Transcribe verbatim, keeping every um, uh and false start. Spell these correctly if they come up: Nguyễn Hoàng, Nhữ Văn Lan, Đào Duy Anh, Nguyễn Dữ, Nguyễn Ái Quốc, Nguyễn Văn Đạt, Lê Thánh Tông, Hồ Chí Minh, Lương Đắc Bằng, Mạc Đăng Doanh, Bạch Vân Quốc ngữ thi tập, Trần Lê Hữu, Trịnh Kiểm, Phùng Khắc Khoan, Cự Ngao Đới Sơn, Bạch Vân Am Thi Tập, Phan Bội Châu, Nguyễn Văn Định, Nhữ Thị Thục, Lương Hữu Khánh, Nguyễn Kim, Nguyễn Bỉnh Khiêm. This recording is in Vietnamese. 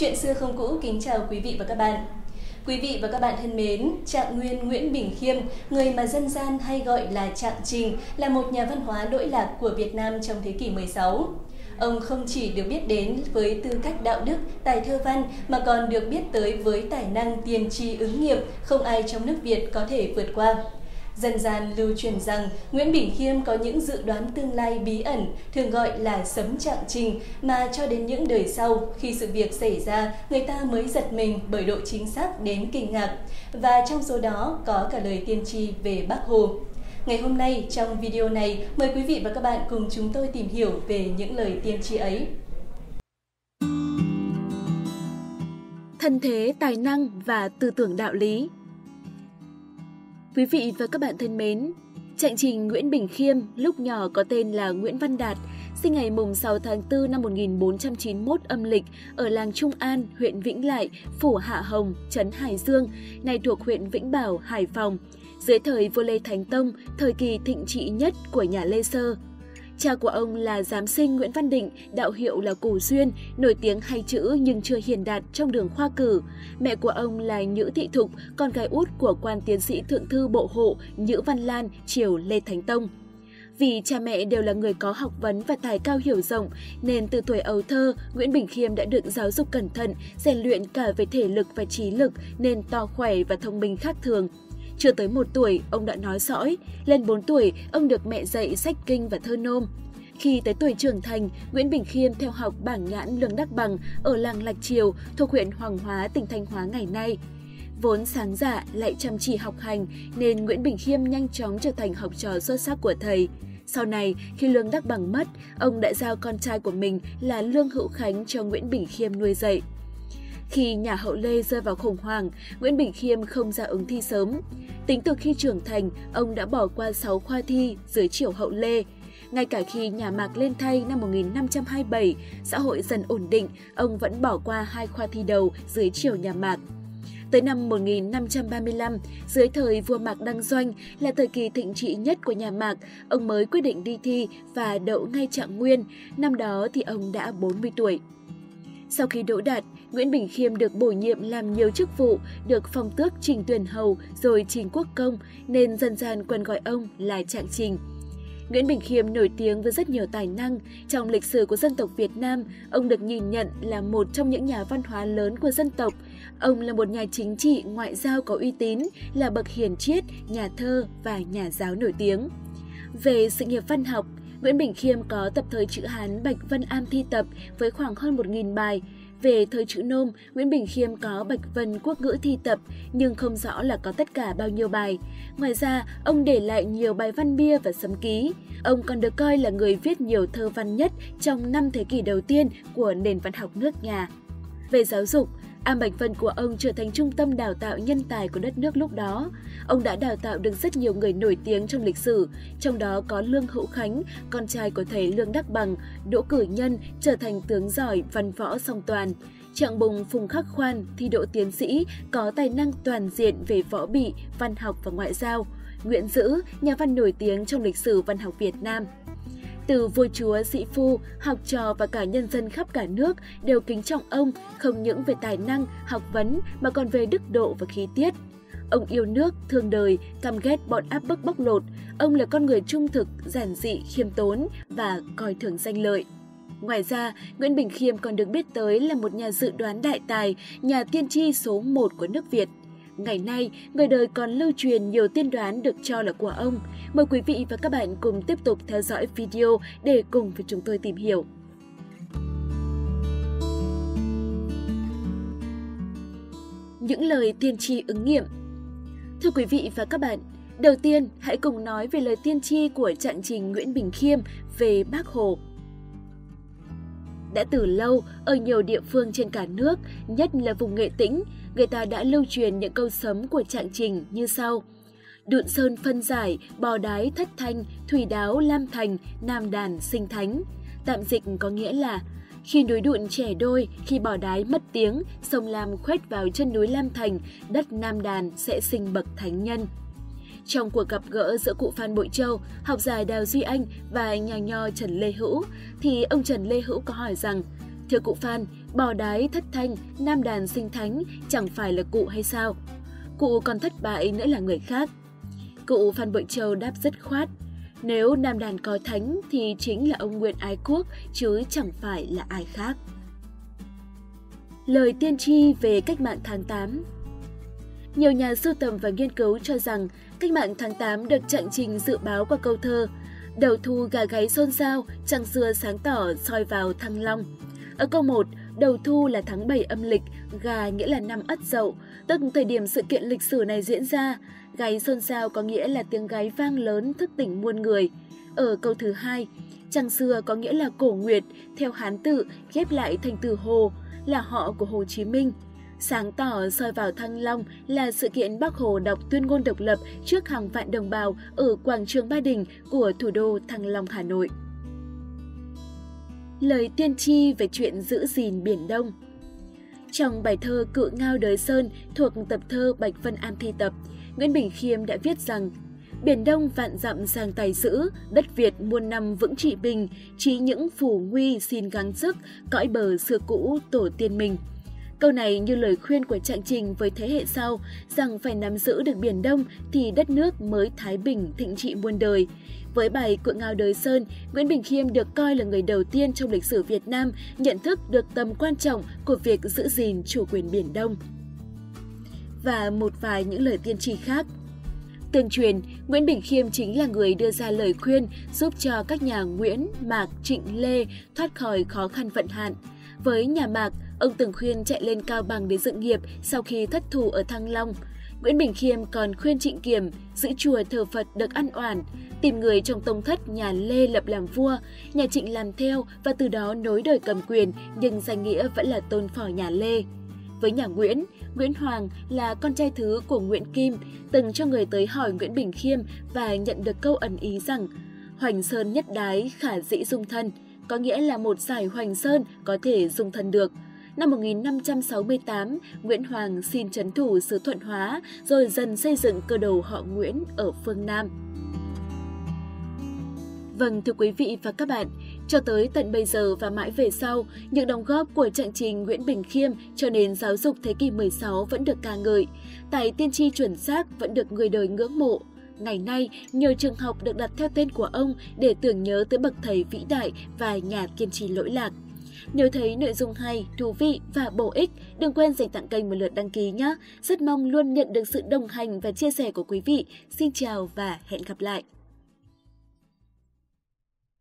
Chuyện xưa không cũ kính chào quý vị và các bạn. Quý vị và các bạn thân mến, Trạng Nguyên Nguyễn Bỉnh Khiêm, người mà dân gian hay gọi là Trạng Trình, là một nhà văn hóa lỗi lạc của Việt Nam trong thế kỷ mười sáu. Ông không chỉ được biết đến với tư cách đạo đức, tài thơ văn mà còn được biết tới với tài năng tiên tri ứng nghiệm không ai trong nước Việt có thể vượt qua. Dân gian lưu truyền rằng Nguyễn Bỉnh Khiêm có những dự đoán tương lai bí ẩn, thường gọi là sấm Trạng Trình, mà cho đến những đời sau, khi sự việc xảy ra, người ta mới giật mình bởi độ chính xác đến kinh ngạc. Và trong số đó có cả lời tiên tri về Bác Hồ. Ngày hôm nay, trong video này, mời quý vị và các bạn cùng chúng tôi tìm hiểu về những lời tiên tri ấy. Thân thế, tài năng và tư tưởng đạo lý. Quý vị và các bạn thân mến, Trạng Trình Nguyễn Bỉnh Khiêm lúc nhỏ có tên là Nguyễn Văn Đạt, sinh ngày sáu tháng tư năm một nghìn bốn trăm chín mươi mốt âm lịch ở làng Trung An, huyện Vĩnh Lại, phủ Hạ Hồng, trấn Hải Dương, nay thuộc huyện Vĩnh Bảo, Hải Phòng, dưới thời vua Lê Thánh Tông, thời kỳ thịnh trị nhất của nhà Lê Sơ. Cha của ông là giám sinh Nguyễn Văn Định, đạo hiệu là Cổ Xuyên, nổi tiếng hay chữ nhưng chưa hiền đạt trong đường khoa cử. Mẹ của ông là Nhữ Thị Thục, con gái út của quan tiến sĩ thượng thư bộ hộ Nhữ Văn Lan, triều Lê Thánh Tông. Vì cha mẹ đều là người có học vấn và tài cao hiểu rộng, nên từ tuổi ấu thơ, Nguyễn Bỉnh Khiêm đã được giáo dục cẩn thận, rèn luyện cả về thể lực và trí lực nên to khỏe và thông minh khác thường. Chưa tới một tuổi, ông đã nói sõi. Lên bốn tuổi, ông được mẹ dạy sách kinh và thơ nôm. Khi tới tuổi trưởng thành, Nguyễn Bỉnh Khiêm theo học bảng nhãn Lương Đắc Bằng ở làng Lạch Triều, thuộc huyện Hoàng Hóa, tỉnh Thanh Hóa ngày nay. Vốn sáng dạ lại chăm chỉ học hành, nên Nguyễn Bỉnh Khiêm nhanh chóng trở thành học trò xuất sắc của thầy. Sau này, khi Lương Đắc Bằng mất, ông đã giao con trai của mình là Lương Hữu Khánh cho Nguyễn Bỉnh Khiêm nuôi dạy. Khi nhà hậu Lê rơi vào khủng hoảng, Nguyễn Bỉnh Khiêm không ra ứng thi sớm. Tính từ khi trưởng thành, ông đã bỏ qua sáu khoa thi dưới triều hậu Lê. Ngay cả khi nhà Mạc lên thay năm một nghìn năm trăm hai mươi bảy, xã hội dần ổn định, ông vẫn bỏ qua hai khoa thi đầu dưới triều nhà Mạc. Tới năm một nghìn năm trăm ba mươi lăm, dưới thời vua Mạc Đăng Doanh là thời kỳ thịnh trị nhất của nhà Mạc, ông mới quyết định đi thi và đậu ngay Trạng Nguyên, năm đó thì ông đã bốn mươi tuổi. Sau khi đỗ đạt, Nguyễn Bỉnh Khiêm được bổ nhiệm làm nhiều chức vụ, được phong tước Trình Tuyển Hầu rồi Trình Quốc Công, nên dân gian quen gọi ông là Trạng Trình. Nguyễn Bỉnh Khiêm nổi tiếng với rất nhiều tài năng. Trong lịch sử của dân tộc Việt Nam, ông được nhìn nhận là một trong những nhà văn hóa lớn của dân tộc. Ông là một nhà chính trị, ngoại giao có uy tín, là bậc hiền triết, nhà thơ và nhà giáo nổi tiếng. Về sự nghiệp văn học, Nguyễn Bỉnh Khiêm có tập thơ chữ Hán Bạch Vân Am Thi Tập với khoảng hơn một nghìn bài. Về thơ chữ Nôm, Nguyễn Bỉnh Khiêm có Bạch Vân Quốc Ngữ Thi Tập nhưng không rõ là có tất cả bao nhiêu bài. Ngoài ra, ông để lại nhiều bài văn bia và sấm ký. Ông còn được coi là người viết nhiều thơ văn nhất trong năm thế kỷ đầu tiên của nền văn học nước nhà. Về giáo dục, Am Bạch Vân của ông trở thành trung tâm đào tạo nhân tài của đất nước lúc đó. Ông đã đào tạo được rất nhiều người nổi tiếng trong lịch sử, trong đó có Lương Hữu Khánh, con trai của thầy Lương Đắc Bằng, đỗ cử nhân, trở thành tướng giỏi, văn võ song toàn. Trạng Bùng Phùng Khắc Khoan, thi đỗ tiến sĩ, có tài năng toàn diện về võ bị, văn học và ngoại giao. Nguyễn Dữ, nhà văn nổi tiếng trong lịch sử văn học Việt Nam. Từ vua chúa, sĩ phu, học trò và cả nhân dân khắp cả nước đều kính trọng ông, không những về tài năng, học vấn mà còn về đức độ và khí tiết. Ông yêu nước, thương đời, căm ghét bọn áp bức bóc lột. Ông là con người trung thực, giản dị, khiêm tốn và coi thường danh lợi. Ngoài ra, Nguyễn Bỉnh Khiêm còn được biết tới là một nhà dự đoán đại tài, nhà tiên tri số một của nước Việt. Ngày nay, người đời còn lưu truyền nhiều tiên đoán được cho là của ông. Mời quý vị và các bạn cùng tiếp tục theo dõi video để cùng với chúng tôi tìm hiểu. Những lời tiên tri ứng nghiệm. Thưa quý vị và các bạn, đầu tiên hãy cùng nói về lời tiên tri của Trạng Trình Nguyễn Bỉnh Khiêm về Bác Hồ. Đã từ lâu, ở nhiều địa phương trên cả nước, nhất là vùng Nghệ Tĩnh, người ta đã lưu truyền những câu sấm của Trạng Trình như sau. Đụn sơn phân giải, bò đái thất thanh, thủy đáo lam thành, nam đàn sinh thánh. Tạm dịch có nghĩa là khi núi Đụn trẻ đôi, khi bò đái mất tiếng, sông Lam khoét vào chân núi Lam Thành, đất Nam Đàn sẽ sinh bậc thánh nhân. Trong cuộc gặp gỡ giữa cụ Phan Bội Châu, học giả Đào Duy Anh và nhà nho Trần Lê Hữu, thì ông Trần Lê Hữu có hỏi rằng: Thưa cụ Phan, bò đái thất thanh, nam đàn sinh thánh chẳng phải là cụ hay sao? Cụ còn thất bại nữa là người khác. Cụ Phan Bội Châu đáp dứt khoát, nếu nam đàn có thánh thì chính là ông Nguyễn Ái Quốc chứ chẳng phải là ai khác. Lời tiên tri về cách mạng tháng tám. Nhiều nhà sưu tầm và nghiên cứu cho rằng cách mạng tháng tám được chặng trình dự báo qua câu thơ đầu thu gà gáy xôn xao, trăng xưa sáng tỏ soi vào Thăng Long. Ở câu một, đầu thu là tháng bảy âm lịch, gà nghĩa là năm Ất Dậu, tức thời điểm sự kiện lịch sử này diễn ra. Gáy xôn xao có nghĩa là tiếng gáy vang lớn thức tỉnh muôn người. Ở câu thứ hai, trăng xưa có nghĩa là cổ nguyệt, theo Hán tự ghép lại thành từ Hồ, là họ của Hồ Chí Minh. Sáng tỏ soi vào Thăng Long là sự kiện Bác Hồ đọc tuyên ngôn độc lập trước hàng vạn đồng bào ở quảng trường Ba Đình của thủ đô Thăng Long, Hà Nội. Lời tiên tri về chuyện giữ gìn Biển Đông. Trong bài thơ Cự Ngao Đới Sơn thuộc tập thơ Bạch Vân An thi tập, Nguyễn Bỉnh Khiêm đã viết rằng: Biển Đông vạn dặm sang tài giữ, đất Việt muôn năm vững trị bình, chí những phủ nguy xin gắng sức, cõi bờ xưa cũ tổ tiên mình. Câu này như lời khuyên của trạng trình với thế hệ sau rằng phải nắm giữ được Biển Đông thì đất nước mới thái bình thịnh trị muôn đời. Với bài Cự Ngao Đới Sơn, Nguyễn Bỉnh Khiêm được coi là người đầu tiên trong lịch sử Việt Nam nhận thức được tầm quan trọng của việc giữ gìn chủ quyền Biển Đông. Và một vài những lời tiên tri khác. Tương truyền, Nguyễn Bỉnh Khiêm chính là người đưa ra lời khuyên giúp cho các nhà Nguyễn, Mạc, Trịnh, Lê thoát khỏi khó khăn vận hạn. Với nhà Mạc, ông từng khuyên chạy lên Cao Bằng để dựng nghiệp sau khi thất thủ ở Thăng Long. Nguyễn Bỉnh Khiêm còn khuyên Trịnh Kiểm giữ chùa thờ Phật được ăn oản, tìm người trong tông thất nhà Lê lập làm vua, nhà Trịnh làm theo và từ đó nối đời cầm quyền, nhưng danh nghĩa vẫn là tôn phò nhà Lê. Với nhà Nguyễn, Nguyễn Hoàng là con trai thứ của Nguyễn Kim, từng cho người tới hỏi Nguyễn Bỉnh Khiêm và nhận được câu ẩn ý rằng Hoành Sơn nhất đái khả dĩ dung thân, có nghĩa là một giải Hoành Sơn có thể dung thân được. Năm một nghìn năm trăm sáu mươi tám, Nguyễn Hoàng xin trấn thủ xứ Thuận Hóa rồi dần xây dựng cơ đồ họ Nguyễn ở phương Nam. Vâng, thưa quý vị và các bạn, cho tới tận bây giờ và mãi về sau, những đóng góp của trạng trình Nguyễn Bỉnh Khiêm cho nền giáo dục thế kỷ mười sáu vẫn được ca ngợi, tài tiên tri chuẩn xác vẫn được người đời ngưỡng mộ. Ngày nay, nhiều trường học được đặt theo tên của ông để tưởng nhớ tới bậc thầy vĩ đại và nhà kiên trì lỗi lạc. Nếu thấy nội dung hay, thú vị và bổ ích, đừng quên dành tặng kênh một lượt đăng ký nhé. Rất mong luôn nhận được sự đồng hành và chia sẻ của quý vị. Xin chào và hẹn gặp lại!